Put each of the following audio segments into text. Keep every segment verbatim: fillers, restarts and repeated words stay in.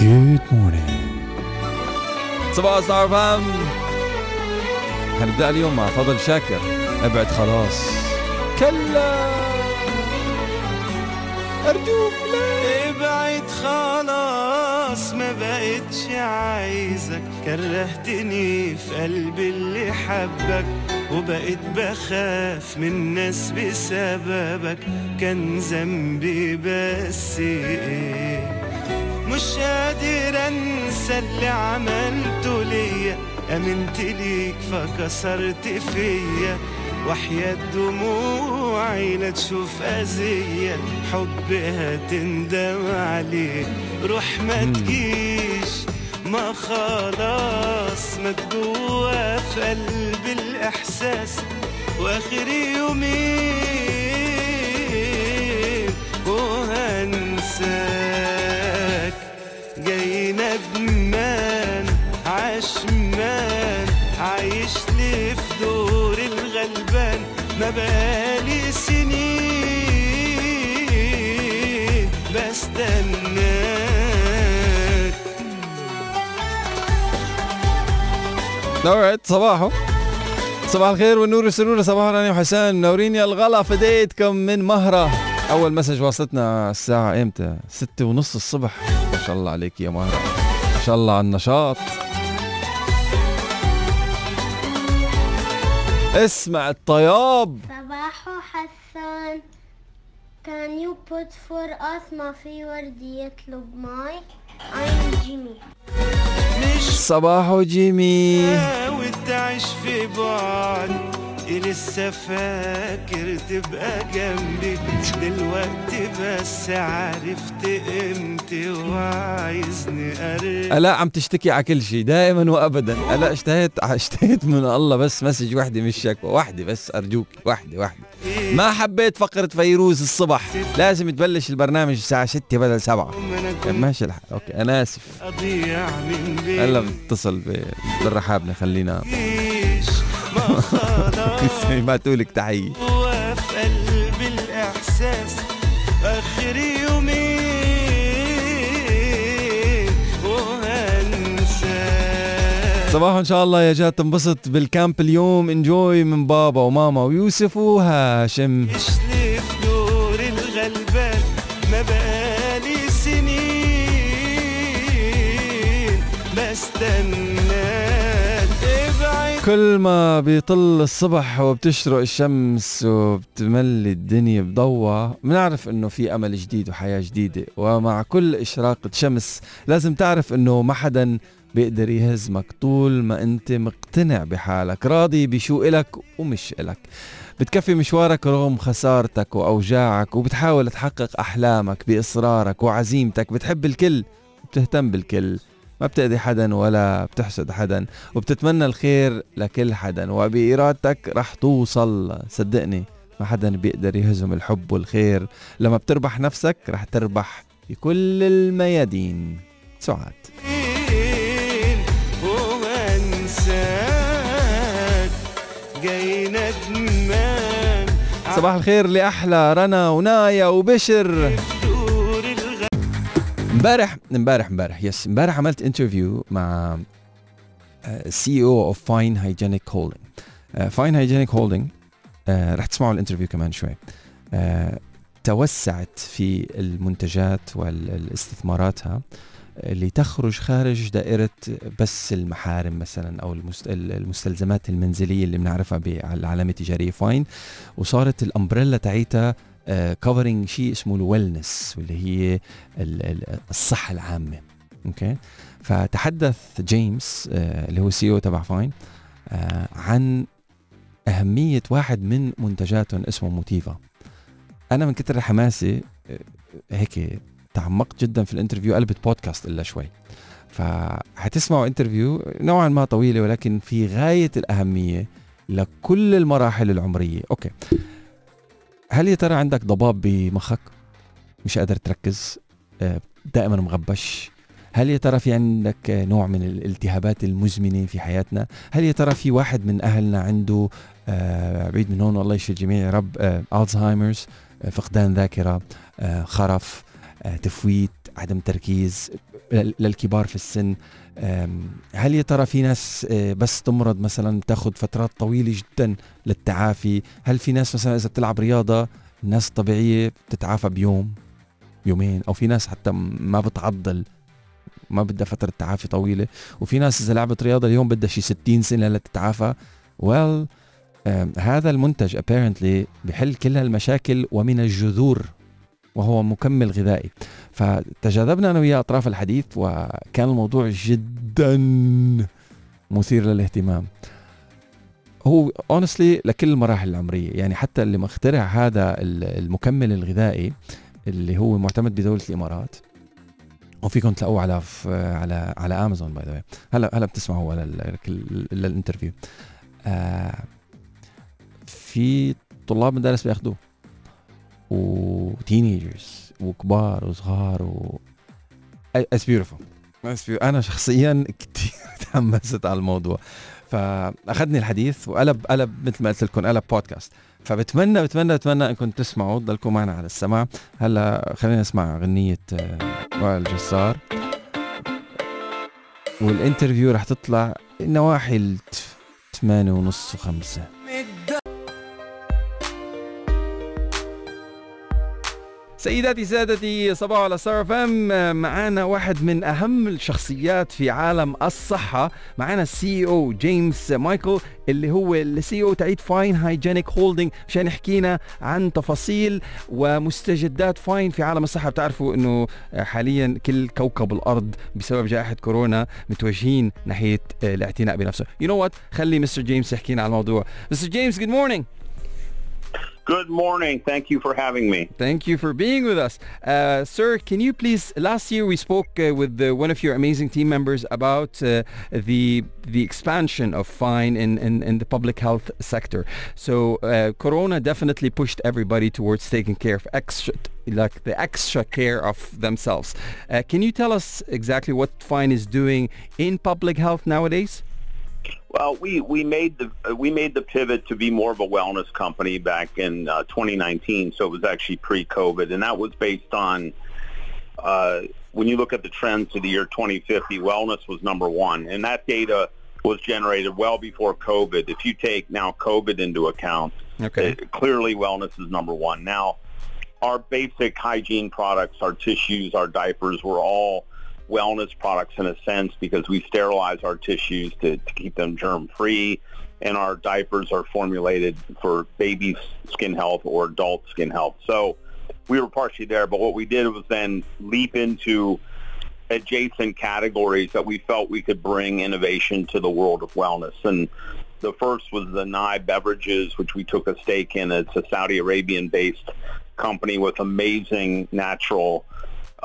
Good morning. صباح ستار فام. هنبدأ اليوم مع فضل شاكر. ابعد خلاص. كلا أرجوك لا ابعد خلاص، ما بقتش عايزك، كرهتني في قلبي اللي حبك، وبقيت بخاف من الناس بسببك، كان ذنبي بس ايه؟ مش قادر انسى اللي عملته ليا، امنت ليك فكسرت فيا، وحياة دموعي لا تشوف اذيه، حبها تندم عليه، روح ما تجيش، ما خلاص ما تجوه في قلبي الاحساس، واخر يومين وهنساك، جاي ندمان عشمان، عايش لي في دور الغلبان، ما بقالي سنين بستناك. alright صباحو صباح الخير والنور والسرور، صباحو رانيا وحسان، منورين يا الغلا، فديتكم من مهرة. أول مسج وصلتنا الساعة إمتى؟ ستة ونص الصبح. ما شاء الله عليك يا مهرة، ما شاء الله على النشاط. اسمع الطياب. صباحو حسان، can you put for us ما في وردي يطلب ماي؟ I'm Jimmy. صباحو جيمي، وتعيش في بعد لسه فاكر تبقى جنبي، دلوقتي بس عرفت قيمتي وعايزني ارجع. الاء عم تشتكي على كل شيء دائما وابدا. الاء اشتهيت اشتهيت من الله بس مسج وحده، مش شكوى وحده بس ارجوك، وحده وحده. ما حبيت فقره فيروز الصبح، لازم تبلش البرنامج الساعه ستة بدل سبعة. ماشي الحال، اوكي انا اسف. هلا بتصل بالرحابنه، خلينا بعتوا لك تحيه. وفي قلبي الاحساس، اخر يومين وهنساك. صباحو ان شاء الله يا جاد، تنبسط بالكامب اليوم، انجوي من بابا وماما ويوسف وهاشم. اشلي في دور الغلبان، ما بقالي سنين بستناك. كل ما بيطل الصبح وبتشرق الشمس وبتملي الدنيا بضوء، بنعرف انه في امل جديد وحياة جديدة، ومع كل اشراقة شمس لازم تعرف انه ما حدا بيقدر يهزمك طول ما انت مقتنع بحالك، راضي بشو الك ومش الك، بتكفي مشوارك رغم خسارتك واوجاعك، وبتحاول تحقق احلامك باصرارك وعزيمتك، بتحب الكل وبتهتم بالكل، ما بتأذي حدا ولا بتحسد حدا، وبتتمنى الخير لكل حدا، وبإرادتك رح توصل. صدقني ما حدا بيقدر يهزم الحب والخير، لما بتربح نفسك رح تربح بكل الميادين. سعاد صباح الخير لأحلى رنا ونايا وبشر. امبارح امبارح امبارح يس امبارح عملت انترفيو مع السي او اوف فاين هايجينيك هولدينج. فاين هايجينيك هولدينج رح تسمعوا الانترفيو كمان شوي. uh, توسعت في المنتجات والاستثماراتها اللي تخرج خارج دائرة بس المحارم مثلا أو المستلزمات المنزلية اللي بنعرفها بالعلامة التجارية فاين، وصارت الأمبريلا تعيتها كفرينج uh, شيء اسمه الويلنس واللي هي الصحة العامة. اوكي okay. فتحدث جيمس uh, اللي هو سي او تبع فاين uh, عن أهمية واحد من منتجاتهم اسمه موتيفا. أنا من كتر حماسي uh, هيك تعمقت جدا في الانترفيو، قلبت بودكاست إلا شوي، فحتسمعوا انترفيو نوعا ما طويلة ولكن في غاية الأهمية لكل المراحل العمرية. اوكي okay. هل يا ترى عندك ضباب بمخك؟ مش قادر تركز؟ دائما مغبش؟ هل يا ترى في عندك نوع من الالتهابات المزمنة في حياتنا؟ هل يا ترى في واحد من أهلنا عنده بعيد من هون والله يشفي الجميع يا رب ألزهايمرز، فقدان ذاكرة، خرف، تفويت، عدم تركيز للكبار في السن. هل يا ترى في ناس بس تمرض مثلا تاخد فترات طويلة جدا للتعافي؟ هل في ناس مثلا إذا بتلعب رياضة ناس طبيعية بتتعافى بيوم يومين، أو في ناس حتى ما بتعضل ما بدها فترة تعافي طويلة، وفي ناس إذا لعبت رياضة اليوم بدها شي ستين سنة لتتعافى؟ well هذا المنتج apparently بحل كل هالمشاكل ومن الجذور، وهو مكمل غذائي. فتجاذبنا أنا ويا أطراف الحديث وكان الموضوع جدا مثير للاهتمام. هو honestly لكل المراحل العمرية، يعني حتى اللي مخترع هذا المكمل الغذائي اللي هو معتمد بدولة الإمارات، وفيكم تلاقوه على على على أمازون باي ذا واي، هلا هلا بتسمعوا للانترفيو. آه في طلاب مدارس بياخدوه، وتينيجرز وكبار وصغار و It's beautiful. It's beautiful. أنا شخصيا كتير تحمست على الموضوع، فأخذني الحديث وقلب قلب مثل ما قلت لكم قلب بودكاست. فبتمنى بتمنى بتمنى أنكم تسمعوا، تضلكم معنا على السماع. هلا خلينا نسمع غنية وائل جسار، والانترفيو رح تطلع نواحي ثمانية ونص وخمسة. سيداتي سادتي، صباح على ستار اف ام. معانا واحد من اهم الشخصيات في عالم الصحه، معانا السي او جيمس مايكل اللي هو السي او تاعت فاين هايجينيك هولدينج، عشان يحكينا عن تفاصيل ومستجدات فاين في عالم الصحه. بتعرفوا انه حاليا كل كوكب الارض بسبب جائحه كورونا متوجهين ناحيه الاعتناء بنفسه. يو نو وات، خلي مستر جيمس يحكينا على الموضوع. مستر جيمس، جود مورنينج. Good morning. Thank you for having me. Thank you for being with us. Uh, sir, can you please, last year we spoke uh, with the, one of your amazing team members about uh, the the expansion of Fine in, in, in the public health sector. So uh, Corona definitely pushed everybody towards taking care of extra, like the extra care of themselves. Uh, can you tell us exactly what Fine is doing in public health nowadays? Well, we, we made the we made the pivot to be more of a wellness company back in uh, twenty nineteen, so it was actually pre-COVID, and that was based on uh, when you look at the trends to the year twenty fifty, wellness was number one, and that data was generated well before COVID. If you take now COVID into account, okay, it, clearly wellness is number one. Now, our basic hygiene products, our tissues, our diapers, were all wellness products in a sense, because we sterilize our tissues to, to keep them germ-free, and our diapers are formulated for baby skin health or adult skin health. So we were partially there, but what we did was then leap into adjacent categories that we felt we could bring innovation to the world of wellness. And the first was the Nye Beverages, which we took a stake in. It's a Saudi Arabian-based company with amazing natural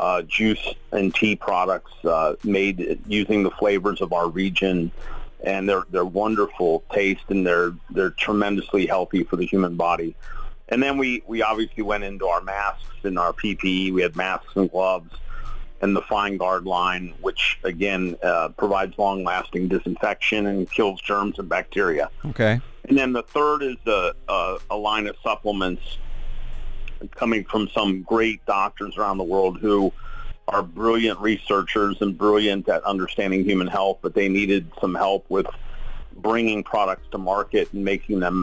Uh, juice and tea products uh, made using the flavors of our region, and they're they're wonderful taste, and they're they're tremendously healthy for the human body. And then we we obviously went into our masks and our P P E. We had masks and gloves, and the Fine Guard line, which again uh, provides long-lasting disinfection and kills germs and bacteria. Okay. And then the third is a a, a line of supplements, coming from some great doctors around the world who are brilliant researchers and brilliant at understanding human health, but they needed some help with bringing products to market and making them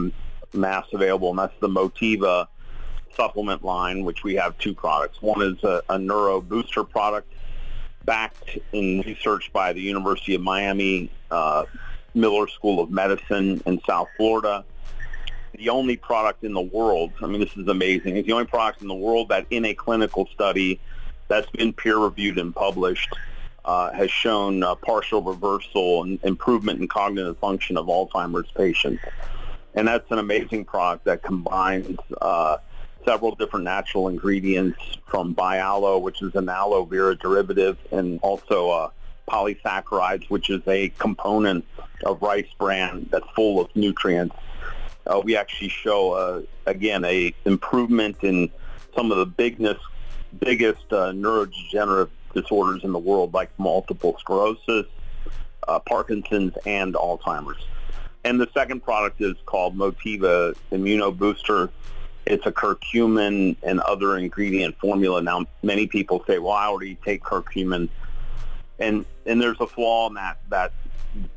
mass available. And that's the Motiva supplement line, which we have two products. One is a, a neuro booster product backed and researched by the University of Miami uh, Miller School of Medicine in South Florida. The only product in the world, I mean, this is amazing, it's the only product in the world that in a clinical study that's been peer-reviewed and published uh, has shown uh, partial reversal and improvement in cognitive function of Alzheimer's patients. And that's an amazing product that combines uh, several different natural ingredients from bialoe, which is an aloe vera derivative, and also uh, polysaccharides, which is a component of rice bran that's full of nutrients. Uh, we actually show, uh, again, a improvement in some of the bigness, biggest uh, neurodegenerative disorders in the world, like multiple sclerosis, uh, Parkinson's, and Alzheimer's. And the second product is called Motiva Immuno Booster, It's a curcumin and other ingredient formula. Now, many people say, well, I already take curcumin. And and there's a flaw in that that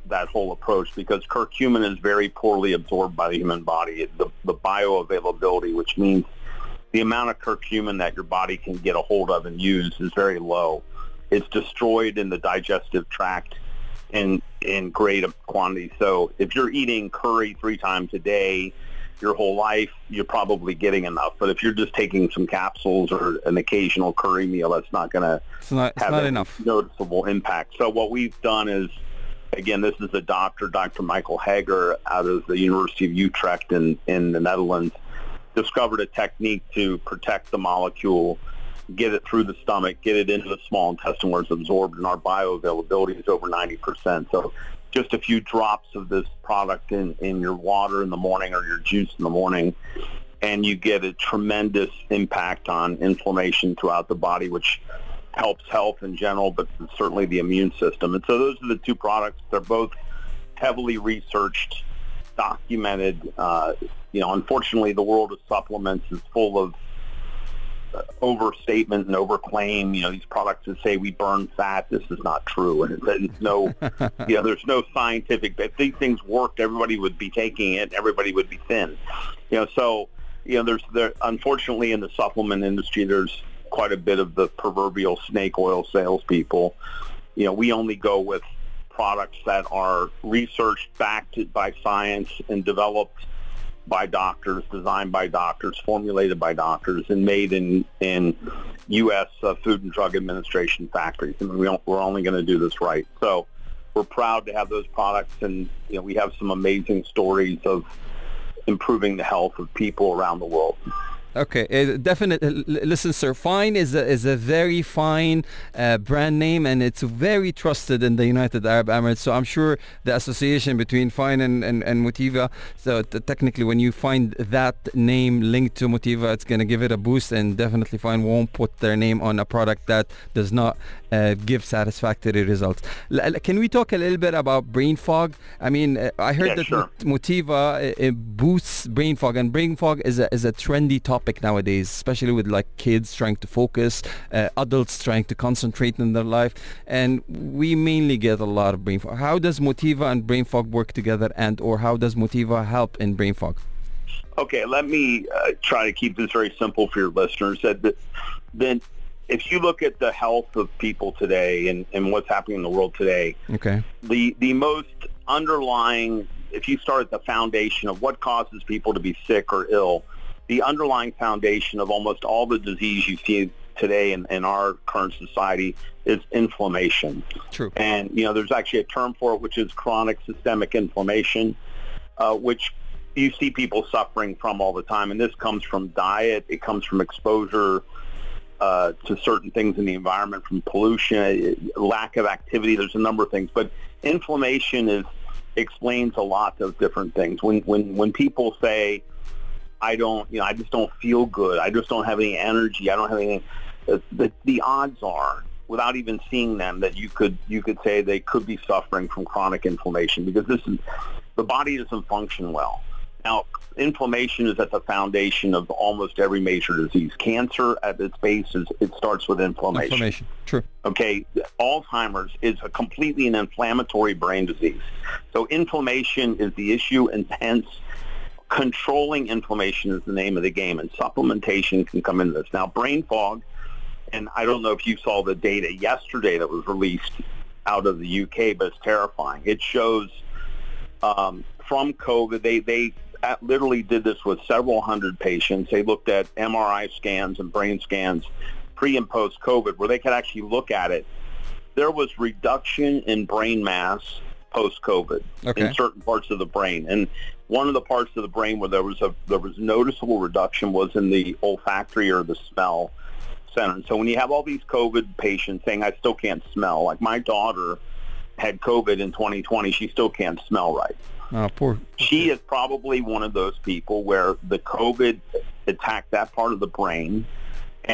that whole approach, because curcumin is very poorly absorbed by the human body. The, the bioavailability, which means the amount of curcumin that your body can get a hold of and use, is very low. It's destroyed in the digestive tract in in great quantity. So if you're eating curry three times a day your whole life, you're probably getting enough. But if you're just taking some capsules or an occasional curry meal, that's not going to have not a enough. noticeable impact. So what we've done is, again, this is a doctor, Dr. Michael Hager, out of the University of Utrecht in, in the Netherlands, discovered a technique to protect the molecule, get it through the stomach, get it into the small intestine where it's absorbed, and our bioavailability is over ninety percent. So just a few drops of this product in, in your water in the morning or your juice in the morning, and you get a tremendous impact on inflammation throughout the body, which helps health in general, but certainly the immune system. And so those are the two products. They're both heavily researched, documented. Uh, you know, unfortunately, the world of supplements is full of overstatement and overclaim. You know, these products that say we burn fat, this is not true, and it's no, you know, there's no scientific. If these things worked, everybody would be taking it. Everybody would be thin. You know, so you know, there's there. Unfortunately, in the supplement industry, there's quite a bit of the proverbial snake oil salespeople. You know, we only go with products that are researched, backed by science, and developed by doctors, designed by doctors, formulated by doctors, and made in in U S Uh, Food and Drug Administration factories. I mean, we don't, we're only going to do this right. So we're proud to have those products, and you know, we have some amazing stories of improving the health of people around the world. Okay, uh, definitely. Listen, sir, Fine is a, is a very fine uh, brand name, and it's very trusted in the United Arab Emirates. So I'm sure the association between Fine and, and, and Motiva, so t- technically when you find that name linked to Motiva, it's going to give it a boost, and definitely Fine won't put their name on a product that does not uh, give satisfactory results. L- can we talk a little bit about brain fog? I mean, uh, I heard yeah, that sure. Motiva it, it boosts brain fog, and brain fog is a, is a trendy topic nowadays, especially with like kids trying to focus, uh, adults trying to concentrate in their life, and we mainly get a lot of brain fog. How does Motiva and brain fog work together, and or how does Motiva help in brain fog? Okay, let me uh, try to keep this very simple for your listeners. That then, if you look at the health of people today and, and what's happening in the world today, okay, the the most underlying, if you start at the foundation of what causes people to be sick or ill, the underlying foundation of almost all the disease you see today in, in our current society is inflammation. True. And, you know, there's actually a term for it, which is chronic systemic inflammation, uh, which you see people suffering from all the time. And this comes from diet. It comes from exposure uh, to certain things in the environment, from pollution, lack of activity. There's a number of things. But inflammation is explains a lot of different things. When when when people say, I don't, you know, I just don't feel good. I just don't have any energy. I don't have anything. The, the odds are, without even seeing them, that you could you could say they could be suffering from chronic inflammation, because this is, the body doesn't function well. Now, inflammation is at the foundation of almost every major disease. Cancer, at its base, is, it starts with inflammation. Inflammation, true. Okay, Alzheimer's is a completely an inflammatory brain disease. So inflammation is the issue, intense. Controlling inflammation is the name of the game, and supplementation can come into this. Now, brain fog, and I don't know if you saw the data yesterday that was released out of the U K, but it's terrifying. It shows um, from COVID, they, they literally did this with several hundred patients. They looked at M R I scans and brain scans pre and post COVID, where they could actually look at it. There was reduction in brain mass post-COVID okay. in certain parts of the brain. And one of the parts of the brain where there was a there was noticeable reduction was in the olfactory or the smell center. And so when you have all these COVID patients saying, I still can't smell, like my daughter had COVID in twenty twenty, she still can't smell right. Oh, poor, poor she is probably one of those people where the COVID attacked that part of the brain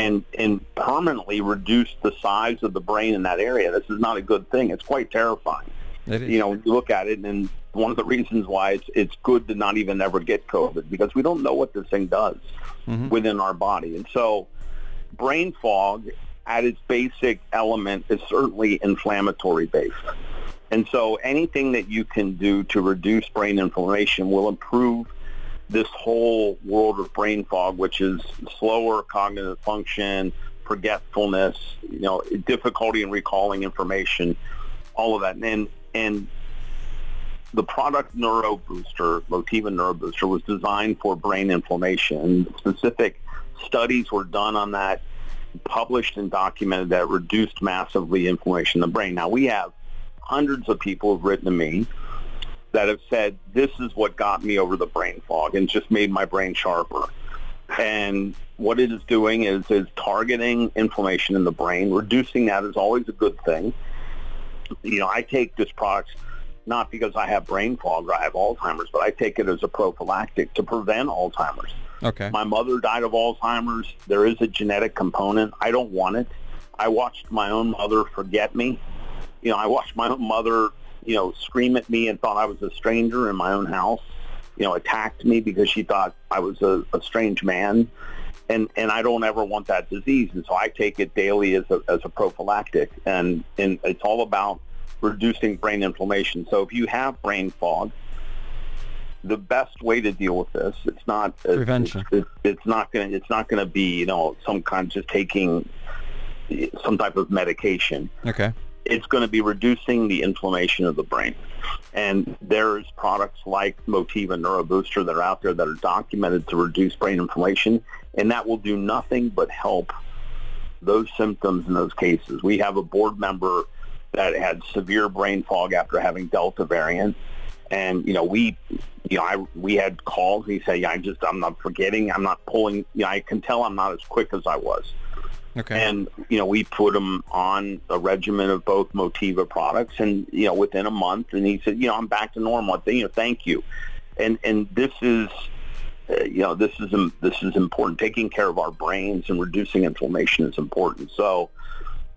and, and permanently reduced the size of the brain in that area. This is not a good thing. It's quite terrifying. you know, you look at it, and one of the reasons why it's, it's good to not even ever get COVID, because we don't know what this thing does mm-hmm. within our body. And so brain fog at its basic element is certainly inflammatory based. And so anything that you can do to reduce brain inflammation will improve this whole world of brain fog, which is slower cognitive function, forgetfulness, you know, difficulty in recalling information, all of that. And and the product Neuro Booster, Motiva Neuro Booster, was designed for brain inflammation. Specific studies were done on that, published and documented, that reduced massively inflammation in the brain. Now, we have hundreds of people who've written to me that have said, this is what got me over the brain fog and just made my brain sharper. And what it is doing is, is targeting inflammation in the brain. Reducing that is always a good thing. You know, I take this product not because I have brain fog or I have Alzheimer's, but I take it as a prophylactic to prevent Alzheimer's. Okay. My mother died of Alzheimer's. There is a genetic component. I don't want it. I watched my own mother forget me. You know, I watched my own mother, you know, scream at me and thought I was a stranger in my own house, you know, attacked me because she thought I was a, a strange man. And and I don't ever want that disease. And so I take it daily as a, as a prophylactic. And, and it's all about reducing brain inflammation. So if you have brain fog, the best way to deal with this, it's not prevention. It's, it's not going. It's not going to be, you know, some kind of just taking some type of medication. Okay. It's going to be reducing the inflammation of the brain. And there's products like Motiva Neuro Booster that are out there that are documented to reduce brain inflammation, and that will do nothing but help those symptoms in those cases. We have a board member that had severe brain fog after having Delta variant. And, you know, we, you know, I, we had calls. He said, yeah, I'm just, I'm not forgetting. I'm not pulling. You know, I can tell I'm not as quick as I was. Okay. And, you know, we put him on a regimen of both Motiva products, and, you know, within a month, and he said, you know, I'm back to normal. I think, you know, thank you. And, and this is, uh, you know, this is, um, this is important. Taking care of our brains and reducing inflammation is important. So,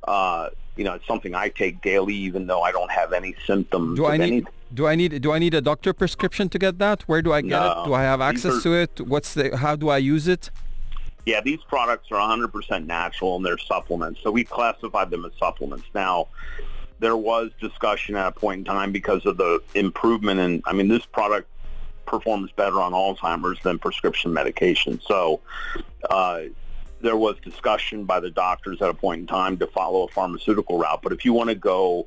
uh, you know, it's something I take daily, even though I don't have any symptoms. Do I need, anything. do I need, do I need a doctor prescription to get that? Where do I get no, it? Do I have access are, to it? What's the, how do I use it? Yeah, these products are one hundred percent natural, and they're supplements. So we classified them as supplements. Now, there was discussion at a point in time because of the improvement in, I mean, this product performs better on Alzheimer's than prescription medication. So, uh, there was discussion by the doctors at a point in time to follow a pharmaceutical route. But if you want to go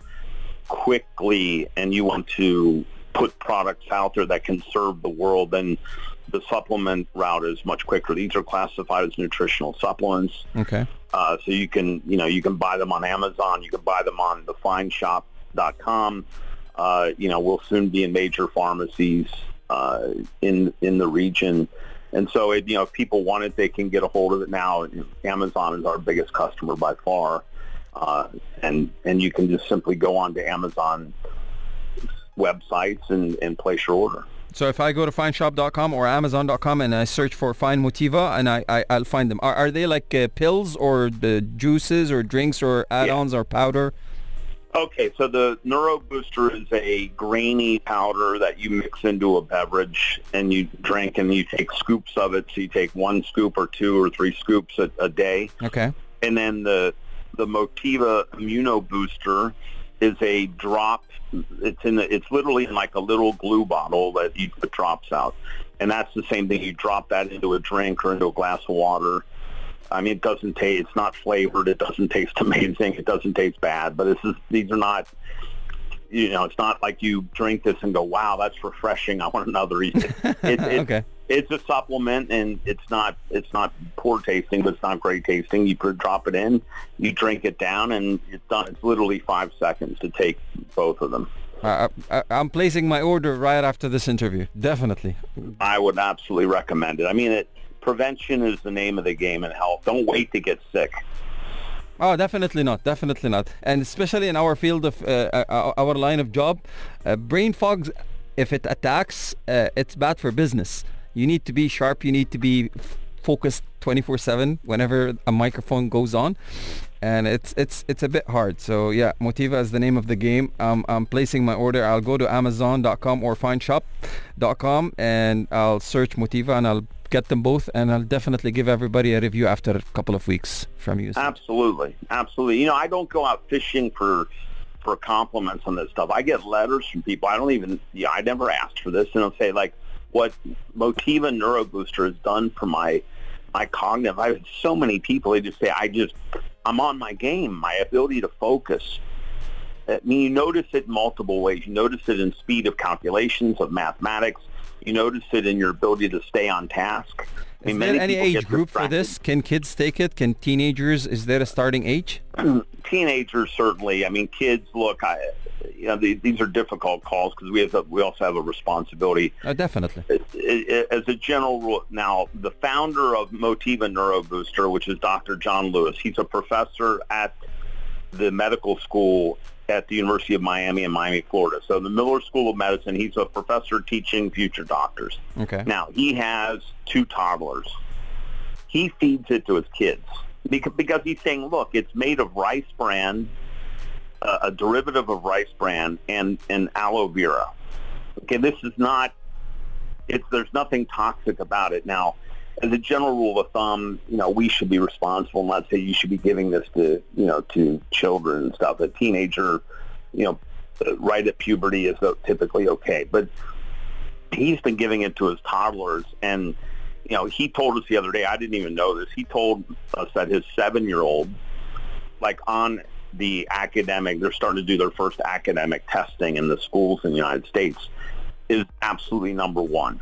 quickly and you want to put products out there that can serve the world, then the supplement route is much quicker. These are classified as nutritional supplements. Okay. Uh, so you can, you know, you can buy them on Amazon. You can buy them on the fine shop dot com. Uh, you know, we'll soon be in major pharmacies uh, in in the region. And so, it, you know, if people want it, they can get a hold of it now. Amazon is our biggest customer by far. Uh, and and you can just simply go on to Amazon websites and, and place your order. So if I go to fine shop dot com or amazon dot com and I search for Fine Motiva, and I, I, I'll find them. Are, are they like uh, pills or the juices or drinks or add-ons yeah. or powder? Okay, so the Neuro Booster is a grainy powder that you mix into a beverage and you drink, and you take scoops of it. So you take one scoop or two or three scoops a, a day. Okay. And then the the Motiva Immuno Booster is a drop. It's in the, it's literally in like a little glue bottle that you put drops out, and that's the same thing. You drop that into a drink or into a glass of water. I mean, it doesn't taste. It's not flavored. It doesn't taste amazing. It doesn't taste bad. But this is. These are not. You know, it's not like you drink this and go, "Wow, that's refreshing. I want another." It, it, it, okay. It's a supplement, and it's not. It's not poor tasting, but it's not great tasting. You drop it in, you drink it down, and it's done. It's literally five seconds to take both of them. Uh, I, I'm placing my order right after this interview. Definitely. I would absolutely recommend it. I mean it. Prevention is the name of the game in health. Don't wait to get sick. Oh, definitely not. Definitely not. And especially in our field of uh, our line of job, uh, brain fog, if it attacks, uh, it's bad for business. You need to be sharp. You need to be f- focused twenty-four seven whenever a microphone goes on. and it's it's it's a bit hard. So yeah, Motiva is the name of the game. Um, I'm placing my order. I'll go to amazon dot com or fine shop dot com and I'll search Motiva and I'll get them both, and I'll definitely give everybody a review after a couple of weeks from you. Absolutely, absolutely. You know, I don't go out fishing for for compliments on this stuff. I get letters from people. I don't even, yeah, I never asked for this, and I'll say like, what Motiva Neuro Booster has done for my my cognitive. I've had so many people. They just say, I just, I'm on my game. My ability to focus. I mean, you notice it in multiple ways. You notice it in speed of calculations, of mathematics. You notice it in your ability to stay on task. I mean, is there any age group for this? Can kids take it? Can teenagers? Is there a starting age? Teenagers, certainly. I mean, kids, look, I, you know, these, these are difficult calls because we have a, we also have a responsibility. Uh, definitely. As a general rule, now, the founder of Motiva Neuro Booster, which is Doctor John Lewis, he's a professor at the medical school at the University of Miami in Miami, Florida. So the Miller School of Medicine, he's a professor teaching future doctors. Okay. Now, he has two toddlers. He feeds it to his kids because he's saying, look, it's made of rice bran, uh, a derivative of rice bran, and, and aloe vera. Okay, this is not, it's, there's nothing toxic about it. Now, as a general rule of thumb, you know, we should be responsible and not say you should be giving this to, you know, to children and stuff. A teenager, you know, right at puberty is typically okay. But he's been giving it to his toddlers. And, you know, he told us the other day, I didn't even know this, he told us that his seven-year-old, like on the academic, they're starting to do their first academic testing in the schools in the United States, is absolutely number one.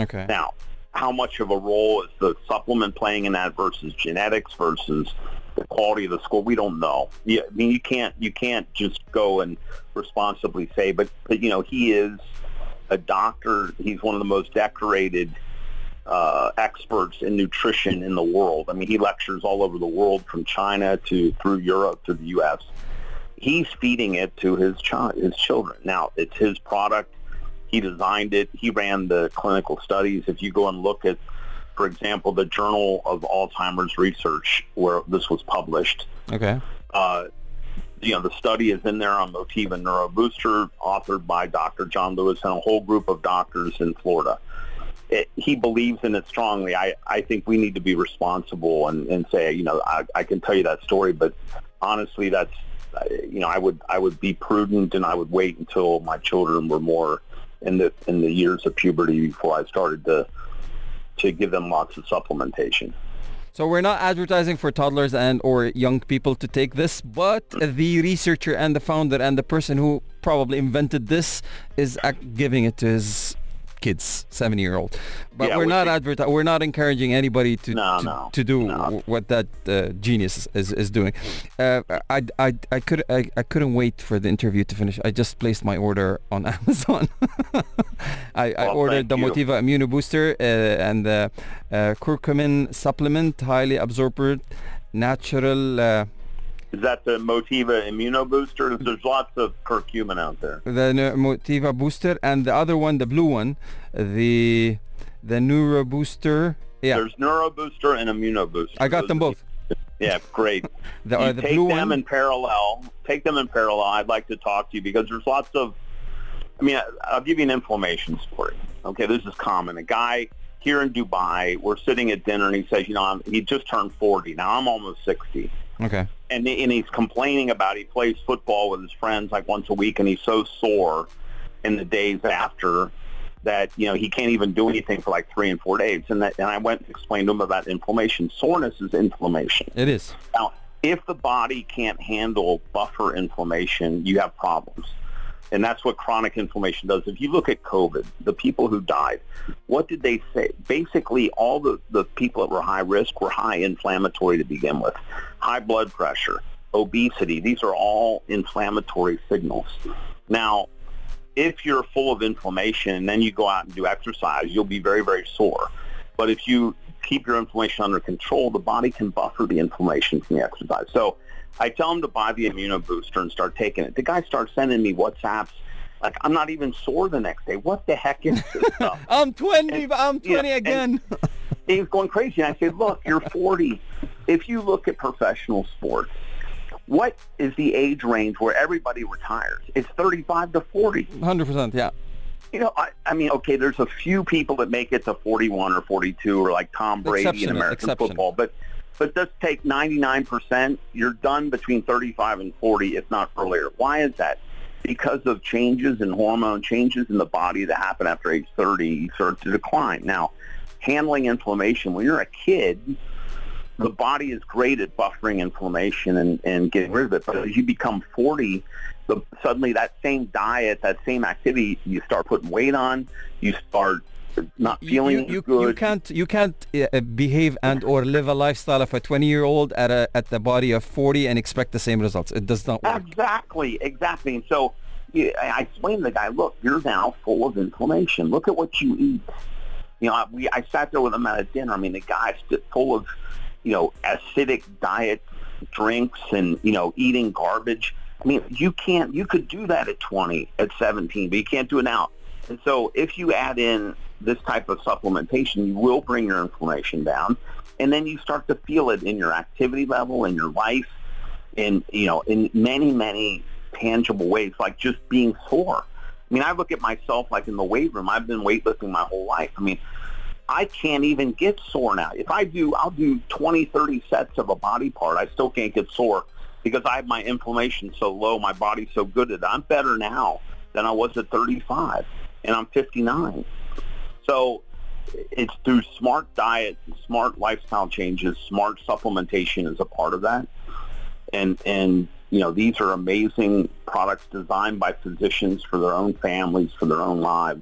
Okay. Now, how much of a role is the supplement playing in that versus genetics versus the quality of the school? We don't know. Yeah, I mean, you can't you can't just go and responsibly say, but, but you know, he is a doctor. He's one of the most decorated uh, experts in nutrition in the world. I mean, he lectures all over the world, from China to through Europe to the U S He's feeding it to his child, his children. Now, it's his product. He designed it. He ran the clinical studies. If you go and look at, for example, the Journal of Alzheimer's Research, where this was published, okay, uh, you know, the study is in there on Motiva Neuro Booster, authored by Doctor John Lewis and a whole group of doctors in Florida. It, he believes in it strongly. I, I think we need to be responsible and, and say, you know, I, I can tell you that story, but honestly, that's, you know, I would I would be prudent and I would wait until my children were more in the in the years of puberty before I started to to give them lots of supplementation. So we're not advertising for toddlers and or young people to take this, but the researcher and the founder and the person who probably invented this is giving it to his kids, seven-year-old. But yeah, we're we not adverti- we're not encouraging anybody to no, to, no, to do no. what that uh, genius is is doing. Uh, I I I could I, I couldn't wait for the interview to finish. I just placed my order on Amazon. I, well, I ordered the you. Motiva Immuno Booster uh, and the uh, curcumin supplement, highly absorbent, natural. Uh, Is that the Motiva Immuno Booster? There's lots of curcumin out there. The Motiva Booster and the other one, the blue one, the the Neuro Booster. Yeah. There's Neuro Booster and Immuno Booster. I got Those them both. The, yeah, great. the, you the take blue them one. in parallel. Take them in parallel. I'd like to talk to you because there's lots of. I mean, I, I'll give you an inflammation story. Okay, this is common. A guy here in Dubai, we're sitting at dinner, and he says, "You know, I'm, he just turned forty. Now I'm almost sixty." Okay. And, and he's complaining about he plays football with his friends like once a week, and he's so sore in the days after that, you know, he can't even do anything for like three and four days. And that, and I went and explained to him about inflammation. Soreness is inflammation. It is. Now, if the body can't handle buffer inflammation, you have problems. And that's what chronic inflammation does. If you look at COVID, the people who died, what did they say? Basically, all the, the people that were high risk were high inflammatory to begin with. High blood pressure, obesity, these are all inflammatory signals. Now, if you're full of inflammation and then you go out and do exercise, you'll be very, very sore. But if you keep your inflammation under control, the body can buffer the inflammation from the exercise. So I tell him to buy the Immuno Booster and start taking it. The guy starts sending me WhatsApps. Like, I'm not even sore the next day. What the heck is this stuff? I'm twenty, and, but I'm twenty yeah, again. And, he was going crazy. And I said, look, you're forty. If you look at professional sports, what is the age range where everybody retires? It's thirty-five to forty. one hundred percent, yeah. You know, I, I mean, okay, there's a few people that make it to forty-one or forty-two, or like Tom Brady in American exception. football. But but just take ninety-nine percent. You're done between thirty-five and forty, if not earlier. Why is that? Because of changes in hormone, changes in the body that happen after age thirty, you start to decline. Now, handling inflammation, when you're a kid, the body is great at buffering inflammation and, and getting rid of it. But as you become forty, the, suddenly that same diet, that same activity, you start putting weight on, you start not feeling you, you, good. You can't, you can't uh, behave and or live a lifestyle of a twenty-year-old at a at the body of forty and expect the same results. It does not work. Exactly, exactly. And so yeah, I explained to the guy, look, you're now full of inflammation. Look at what you eat. You know, I, we, I sat there with him at a dinner. I mean, the guy's full of, you know, acidic diet drinks and, you know, eating garbage. I mean, you can't, you could do that at twenty, at seventeen, but you can't do it now. And so if you add in this type of supplementation, you will bring your inflammation down. And then you start to feel it in your activity level, in your life, in, you know, in many, many tangible ways, like just being sore. I mean, I look at myself like in the weight room. I've been weightlifting my whole life. I mean, I can't even get sore now. If I do, I'll do twenty, thirty sets of a body part. I still can't get sore because I have my inflammation so low, my body's so good at it. I'm better now than I was at thirty-five, and I'm fifty-nine. So it's through smart diet, smart lifestyle changes, smart supplementation is a part of that. And, and you know, these are amazing products designed by physicians for their own families, for their own lives,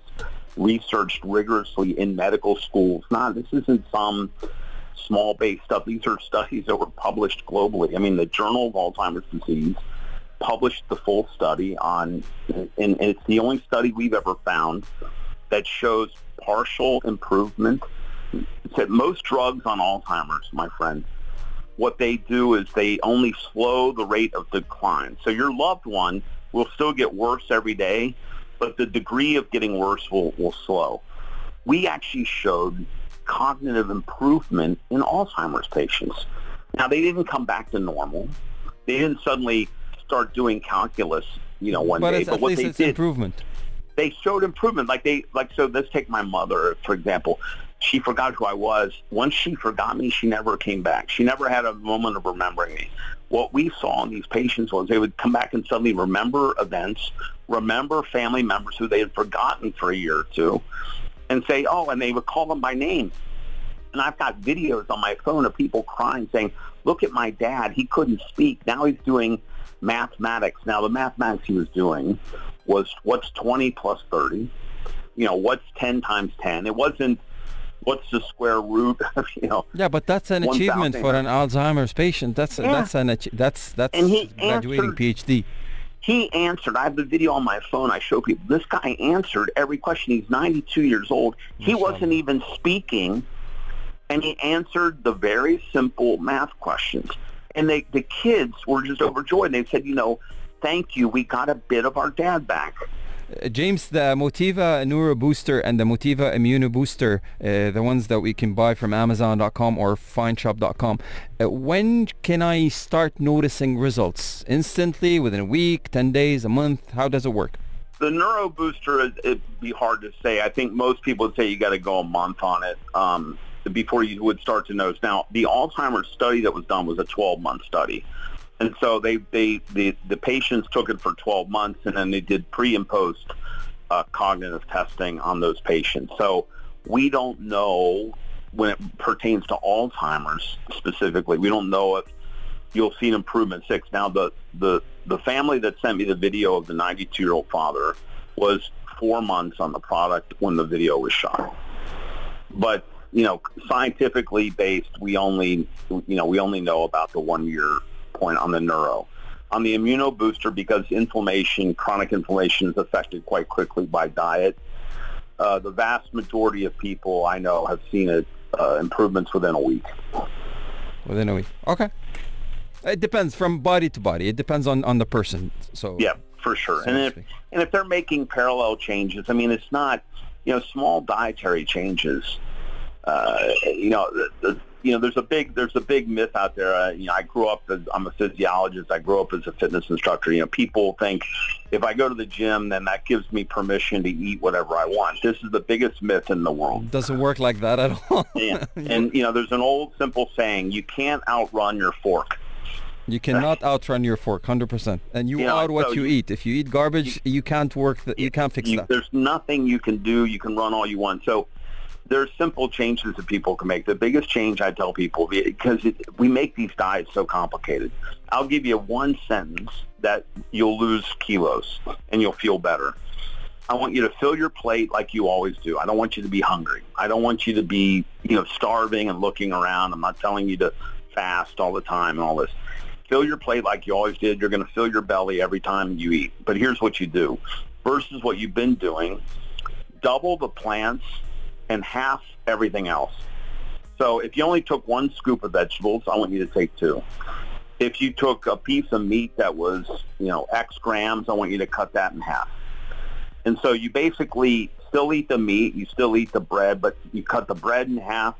researched rigorously in medical schools. Now, this isn't some small base stuff. These are studies that were published globally. I mean, the Journal of Alzheimer's Disease published the full study on, and, and it's the only study we've ever found that shows partial improvement. It said most drugs on Alzheimer's, my friend, what they do is they only slow the rate of decline. So your loved one will still get worse every day, but the degree of getting worse will, will slow. We actually showed cognitive improvement in Alzheimer's patients. Now, they didn't come back to normal. They didn't suddenly start doing calculus, you know, one but day. But at what least they it's did, improvement. They showed improvement. Like, they, like, so let's take my mother, for example. She forgot who I was. Once she forgot me, she never came back. She never had a moment of remembering me. What we saw in these patients was they would come back and suddenly remember events, remember family members who they had forgotten for a year or two, and say, oh, and they would call them by name. And I've got videos on my phone of people crying, saying, look at my dad. He couldn't speak. Now he's doing mathematics. Now, the mathematics he was doing was what's twenty plus thirty? You know, what's ten times ten? It wasn't what's the square root of, you know. Yeah, but that's an achievement for an Alzheimer's patient. That's yeah. that's an that's that's and he graduating answered, PhD. He answered. I have the video on my phone. I show people. This guy answered every question. He's ninety-two years old. He Inshallah. wasn't even speaking, and he answered the very simple math questions. And they, the kids were just overjoyed. They said, you know, thank you. We got a bit of our dad back. James, the Motiva Neuro Booster and the Motiva Immuno Booster, uh, the ones that we can buy from Amazon dot com or Fine Shop dot com, uh, when can I start noticing results? Instantly, within a week, ten days, a month? How does it work? The Neuro Booster, it, it'd be hard to say. I think most people would say you got to go a month on it um, before you would start to notice. Now, the Alzheimer's study that was done was a twelve-month study. And so they, they the, the patients took it for twelve months, and then they did pre and post uh, cognitive testing on those patients. So we don't know when it pertains to Alzheimer's specifically. We don't know if you'll see an improvement six. Now, the, the, the family that sent me the video of the ninety-two-year-old father was four months on the product when the video was shot. But, you know, scientifically based, we only, you know, we only know about the one-year point on the neuro. On the immuno booster, because inflammation, chronic inflammation is affected quite quickly by diet, uh, the vast majority of people I know have seen it, uh, improvements within a week. Within a week. Okay. It depends from body to body. It depends on, on the person. So yeah, for sure. So and if, and if they're making parallel changes, I mean, it's not, you know, small dietary changes uh, you know, you know, there's a big there's a big myth out there. Uh, you know, I grew up as I'm a physiologist. I grew up as a fitness instructor. You know, people think if I go to the gym, then that gives me permission to eat whatever I want. This is the biggest myth in the world. Doesn't work like that at all. Yeah. And you know, there's an old simple saying: you can't outrun your fork. You cannot outrun your fork, one hundred percent. And you, you know, out what so you, you eat. If you eat garbage, you, you can't work. The, you can't fix you, that. There's nothing you can do. You can run all you want. So there's simple changes that people can make. The biggest change I tell people, because it, we make these diets so complicated. I'll give you one sentence that you'll lose kilos and you'll feel better. I want you to fill your plate like you always do. I don't want you to be hungry. I don't want you to be, you know, starving and looking around. I'm not telling you to fast all the time and all this. Fill your plate like you always did. You're going to fill your belly every time you eat. But here's what you do versus what you've been doing. Double the plants and half everything else. So if you only took one scoop of vegetables, I want you to take two. If you took a piece of meat that was, you know, X grams, I want you to cut that in half. And so you basically still eat the meat, you still eat the bread, but you cut the bread in half,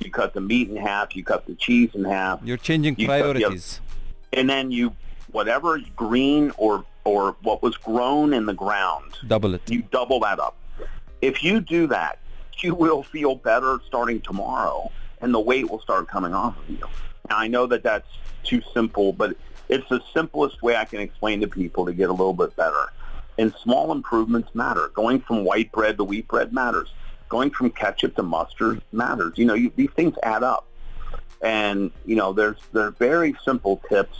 you cut the meat in half, you cut the cheese in half. You're changing you priorities. And then you, whatever is green or, or what was grown in the ground, double it. You double that up. If you do that, you will feel better starting tomorrow, and the weight will start coming off of you. Now, I know that that's too simple, but it's the simplest way I can explain to people to get a little bit better. And small improvements matter. Going from white bread to wheat bread matters. Going from ketchup to mustard matters. You know, you, these things add up. And, you know, there's they're very simple tips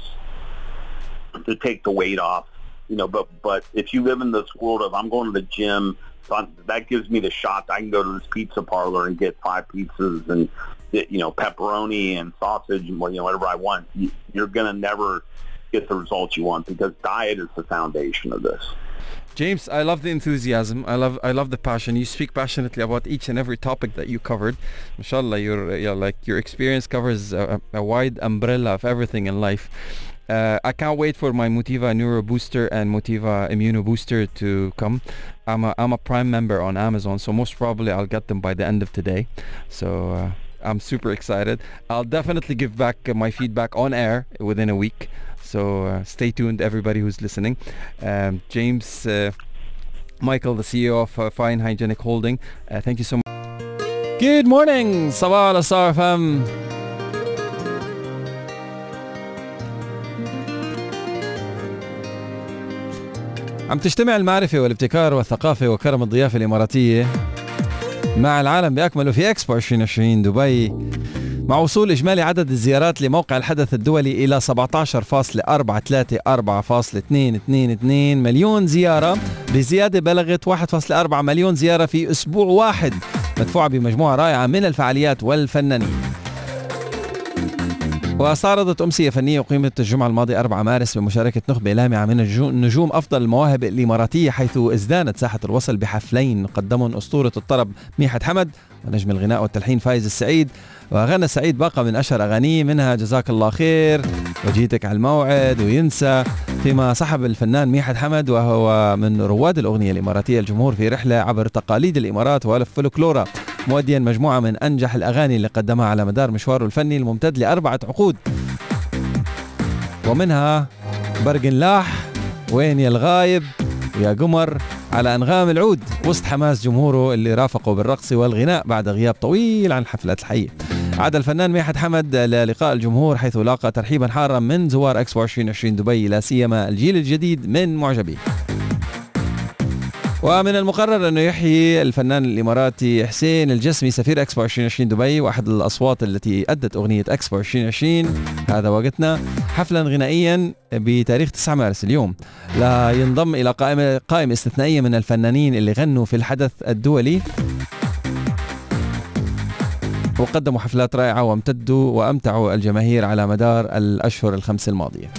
to take the weight off, you know, but, but if you live in this world of I'm going to the gym, so I'm, that gives me the shot. I can go to this pizza parlor and get five pizzas and, you know, pepperoni and sausage and, you know, whatever I want. You, you're going to never get the results you want because diet is the foundation of this. James, I love the enthusiasm. I love I love the passion. You speak passionately about each and every topic that you covered. Mashallah, your you know, like your experience covers a, a wide umbrella of everything in life. Uh, I can't wait for my Motiva Neuro Booster and Motiva Immuno Booster to come. I'm a I'm a Prime member on Amazon, so most probably I'll get them by the end of today. So uh, I'm super excited. I'll definitely give back my feedback on air within a week. So uh, stay tuned, everybody who's listening. Um, James uh, Michael, the C E O of uh, Fine Hygienic Holding. Uh, thank you so much. Good morning. Sabah ala Star F M. عم تجتمع المعرفة والابتكار والثقافة وكرم الضيافة الإماراتية مع العالم بأكمله في إكسبو عشرين عشرين دبي. مع وصول إجمالي عدد الزيارات لموقع الحدث الدولي إلى سبعة عشر فاصلة أربعة ثلاثة أربعة فاصلة اثنين اثنين اثنين مليون زيارة بزيادة بلغت واحد فاصلة أربعة مليون زيارة في أسبوع واحد، مدفوعة بمجموعة رائعة من الفعاليات والفنانين. واستعرضت أمسية فنية أقيمت الجمعة الماضية أربعة مارس بمشاركة نخبة لامعة من النجوم أفضل المواهب الإماراتية، حيث ازدانت ساحة الوصل بحفلين قدمهم أسطورة الطرب ميحة حمد ونجم الغناء والتلحين فايز السعيد. وغنى سعيد باقة من أشهر أغانيه منها جزاك الله خير وجيتك على الموعد وينسى، فيما صحب الفنان ميحة حمد وهو من رواد الأغنية الإماراتية الجمهور في رحلة عبر تقاليد الإمارات والفلكلورة، موديا مجموعة من أنجح الأغاني اللي قدمها على مدار مشواره الفني الممتد لأربعة عقود، ومنها برقنلاح وين يا الغايب ويا قمر على أنغام العود، وسط حماس جمهوره اللي رافقوا بالرقص والغناء بعد غياب طويل عن الحفلات الحية. عاد الفنان ميحة حمد للقاء الجمهور حيث لاقى ترحيبا حارا من زوار إكسبو عشرين عشرين دبي، لا سيما الجيل الجديد من معجبيه. ومن المقرر أنه يحيي الفنان الإماراتي حسين الجسمي سفير إكسبو عشرين عشرين دبي وأحد الأصوات التي أدت أغنية إكسبو عشرين عشرين هذا وقتنا حفلا غنائيا بتاريخ تسعة مارس اليوم، لا ينضم إلى قائمة قائمة استثنائية من الفنانين اللي غنوا في الحدث الدولي وقدموا حفلات رائعة وامتدوا وأمتعوا الجماهير على مدار الأشهر الخمس الماضية.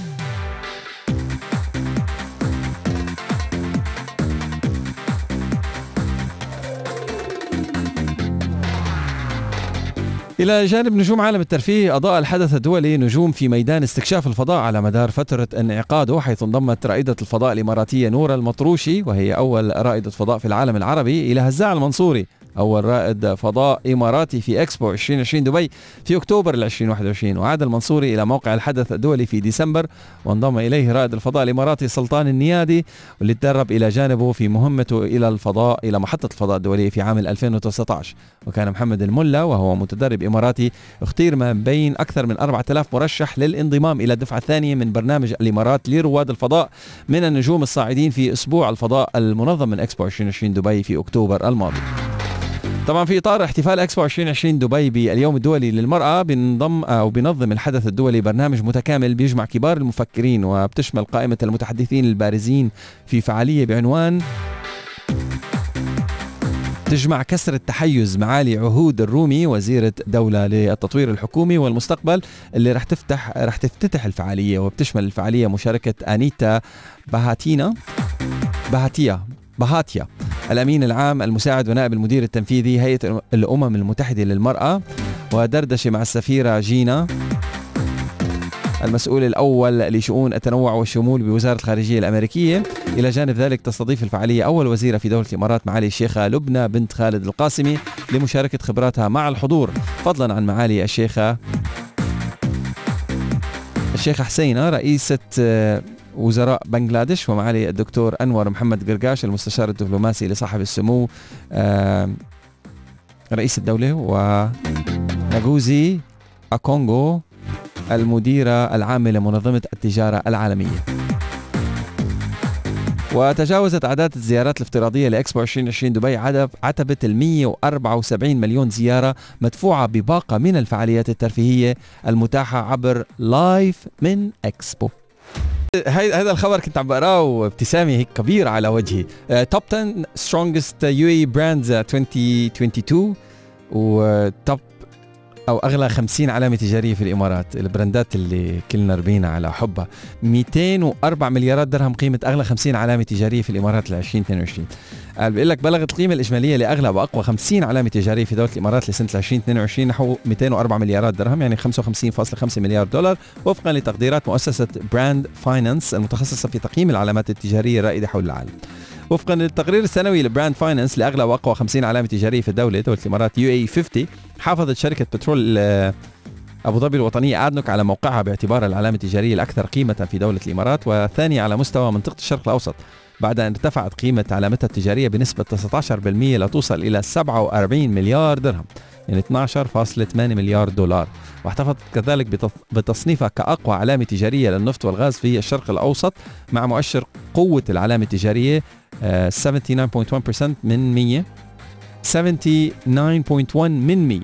إلى جانب نجوم عالم الترفيه، أضاء الحدث الدولي نجوم في ميدان استكشاف الفضاء على مدار فترة انعقاده، حيث انضمت رائدة الفضاء الإماراتية نورا المطروشي وهي أول رائدة فضاء في العالم العربي إلى هزاع المنصوري أول رائد فضاء إماراتي في إكسبو عشرين عشرين دبي في أكتوبر ألفين وواحد وعشرين. وعاد المنصوري إلى موقع الحدث الدولي في ديسمبر وانضم إليه رائد الفضاء الإماراتي سلطان النيادي واللي تدرب إلى جانبه في مهمته إلى الفضاء إلى محطة الفضاء الدولية في عام ألفين وتسعة عشر. وكان محمد الملا وهو متدرب إماراتي اختير ما بين أكثر من أربعة آلاف مرشح للانضمام إلى الدفعة الثانية من برنامج الإمارات لرواد الفضاء من النجوم الصاعدين في أسبوع الفضاء المنظم من إكسبو عشرين عشرين دبي في أكتوبر الماضي. طبعا في اطار احتفال اكسبو عشرين عشرين دبي باليوم الدولي للمراه بنضم او بنظم الحدث الدولي برنامج متكامل بيجمع كبار المفكرين وبتشمل قائمه المتحدثين البارزين في فعاليه بعنوان تجمع كسر التحيز معالي عهود الرومي وزيرة دولة للتطوير الحكومي والمستقبل، اللي رح تفتح رح تفتتح الفعاليه، وبتشمل الفعاليه مشاركه انيتا بهاتينا بهاتيا بهاتيا الأمين العام المساعد ونائب المدير التنفيذي هيئة الأمم المتحدة للمرأة، ودردشة مع السفيرة جينا المسؤول الأول لشؤون التنوع والشمول بوزارة الخارجية الأمريكية. إلى جانب ذلك تستضيف الفعالية أول وزيرة في دولة الإمارات معالي الشيخة لبنى بنت خالد القاسمي لمشاركة خبراتها مع الحضور، فضلا عن معالي الشيخة الشيخة حسينة رئيسة وزراء بنغلاديش، ومعالي الدكتور أنور محمد قرقاش المستشار الدبلوماسي لصاحب السمو رئيس الدولة، ونغوزي أكونغو المديرة العامة لمنظمة التجارة العالمية. وتجاوزت عادات الزيارات الافتراضية لإكسبو عشرين عشرين دبي عتبة ال مئة وأربعة وسبعين مليون زيارة مدفوعة بباقة من الفعاليات الترفيهية المتاحة عبر لايف من إكسبو. هذا الخبر كنت عم بقراه وابتسامه هيك كبيره على وجهي. توب uh, عشرة strongest يو إي brands ألفين واثنين وعشرين وتوب او اغلى خمسين علامه تجاريه في الامارات، البراندات اللي كلنا ربينا على حبها. مئتين وأربعة مليارات درهم قيمه اغلى خمسين علامه تجاريه في الامارات ل ألفين واثنين وعشرين. قال بيقول لك بلغت القيمه الاجماليه لاغلى واقوى خمسين علامه تجاريه في دوله الامارات لسنه ألفين واثنين وعشرين نحو مئتين وأربعة مليارات درهم، يعني خمسة وخمسين فاصلة خمسة مليار دولار، وفقا لتقديرات مؤسسه براند فاينانس المتخصصه في تقييم العلامات التجاريه الرائده حول العالم. وفقا للتقرير السنوي لبراند فاينانس لاغلى واقوى خمسين علامه تجاريه في الدوله دوله الامارات يو اي خمسين، حافظت شركه بترول ابو ظبي الوطنيه آدنوك على موقعها باعتبارها العلامه التجاريه الاكثر قيمه في دوله الامارات والثانيه على مستوى منطقه الشرق الاوسط، بعد ان ارتفعت قيمه علامتها التجاريه بنسبه تسعة عشر بالمئة لتوصل الى سبعة وأربعين مليار درهم، يعني اثني عشر فاصلة ثمانية مليار دولار، واحتفظت كذلك بتصنيفها كأقوى علامة تجارية للنفط والغاز في الشرق الأوسط مع مؤشر قوة العلامة التجارية سبعة وسبعين فاصلة واحد بالمئة من مئة، سبعة وسبعين فاصلة واحد من مئة.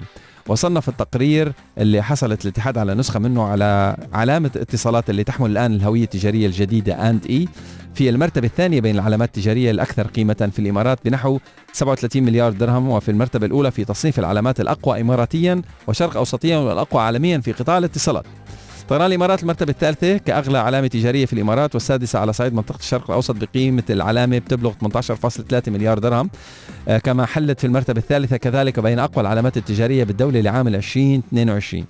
وصنف التقرير اللي حصلت الاتحاد على نسخة منه على علامة اتصالات اللي تحمل الآن الهوية التجارية الجديدة أند إي في المرتبة الثانية بين العلامات التجارية الأكثر قيمة في الإمارات بنحو سبعة وثلاثين مليار درهم، وفي المرتبة الأولى في تصنيف العلامات الأقوى إماراتيا وشرق أوسطيا والأقوى عالميا في قطاع الاتصالات. طيران الإمارات المرتبة الثالثة كأغلى علامة تجارية في الإمارات والسادسة على صعيد منطقة الشرق الأوسط بقيمة العلامة بتبلغ ثمانية عشر فاصلة ثلاثة مليار درهم، كما حلت في المرتبة الثالثة كذلك بين أقوى العلامات التجارية بالدولة لعام ألفين واثنين وعشرين.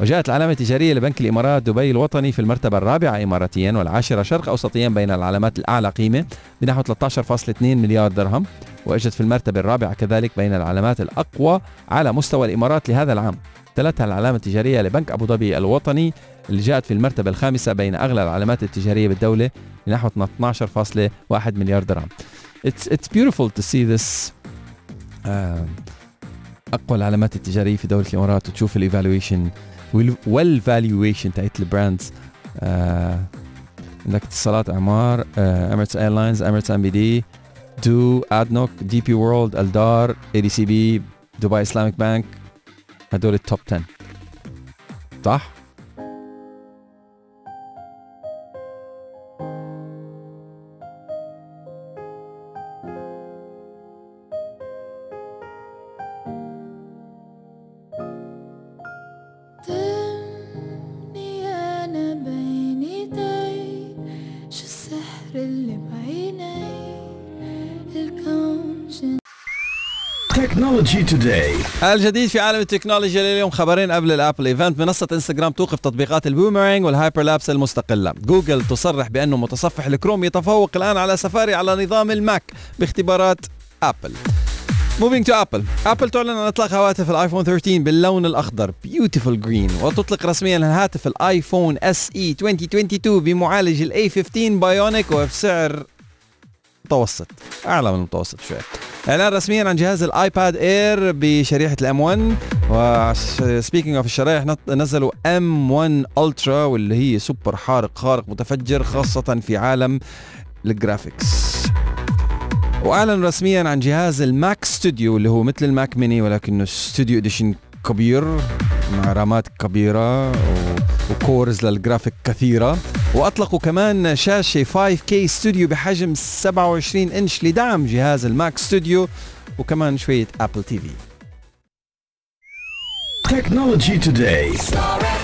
وجاءت العلامة التجارية لبنك الإمارات دبي الوطني في المرتبة الرابعة إماراتيا والعاشرة شرق أوسطيا بين العلامات الأعلى قيمة بنحو ثلاثة عشر فاصلة اثنين مليار درهم، وأجت في المرتبة الرابعة كذلك بين العلامات الأقوى على مستوى الإمارات لهذا العام. تلتها العلامة التجارية لبنك أبو ظبي الوطني اللي جاءت في المرتبة الخامسة بين أغلى العلامات التجارية بالدولة لنحو اثني عشر فاصلة واحد مليار درهم. It's it's beautiful to see this uh, أقوى العلامات التجارية في دولة الإمارات وتشوف الإيفالويشن والفالويشن تاعت البراندز. uh, عندك اتصالات أعمار، uh, Emirates Airlines، Emirates إن بي دي، دو، آدنوك، دي بي World، Al Dar، إيه دي سي بي، Dubai Islamic Bank. هدول التوب عشرة صح؟ الجديد في عالم التكنولوجيا اليوم خبرين قبل الابل ايفنت. منصة انستغرام توقف تطبيقات البوميرانج والهايبر لابس المستقلة. جوجل تصرح بأنه متصفح الكروم يتفوق الآن على سفاري على نظام الماك باختبارات ابل. موفينج تو ابل، ابل تعلن عن اطلاق هواتف الايفون ثلاثة عشر باللون الاخضر بيوتيفول جرين، وتطلق رسميا الهاتف الايفون اس اي ألفين واثنين وعشرين بمعالج الاي خمسة عشر بايونيك وبسعر متوسط، اعلى من المتوسط شوي. اعلان رسميا عن جهاز الايباد اير بشريحه الام واحد، وسبيكينج اوف الشرائح نزلوا ام واحد الترا واللي هي سوبر حارق خارق متفجر، خاصه في عالم الجرافيكس. واعلن رسميا عن جهاز الماك ستوديو اللي هو مثل الماك ميني ولكنه ستوديو اديشن كبير مع رامات كبيره وكورز للجرافيك كثيره، واطلقوا كمان شاشه فايف كي ستوديو بحجم سبعة وعشرين انش لدعم جهاز الماك ستوديو، وكمان شويه ابل تي في. تكنولوجي توداي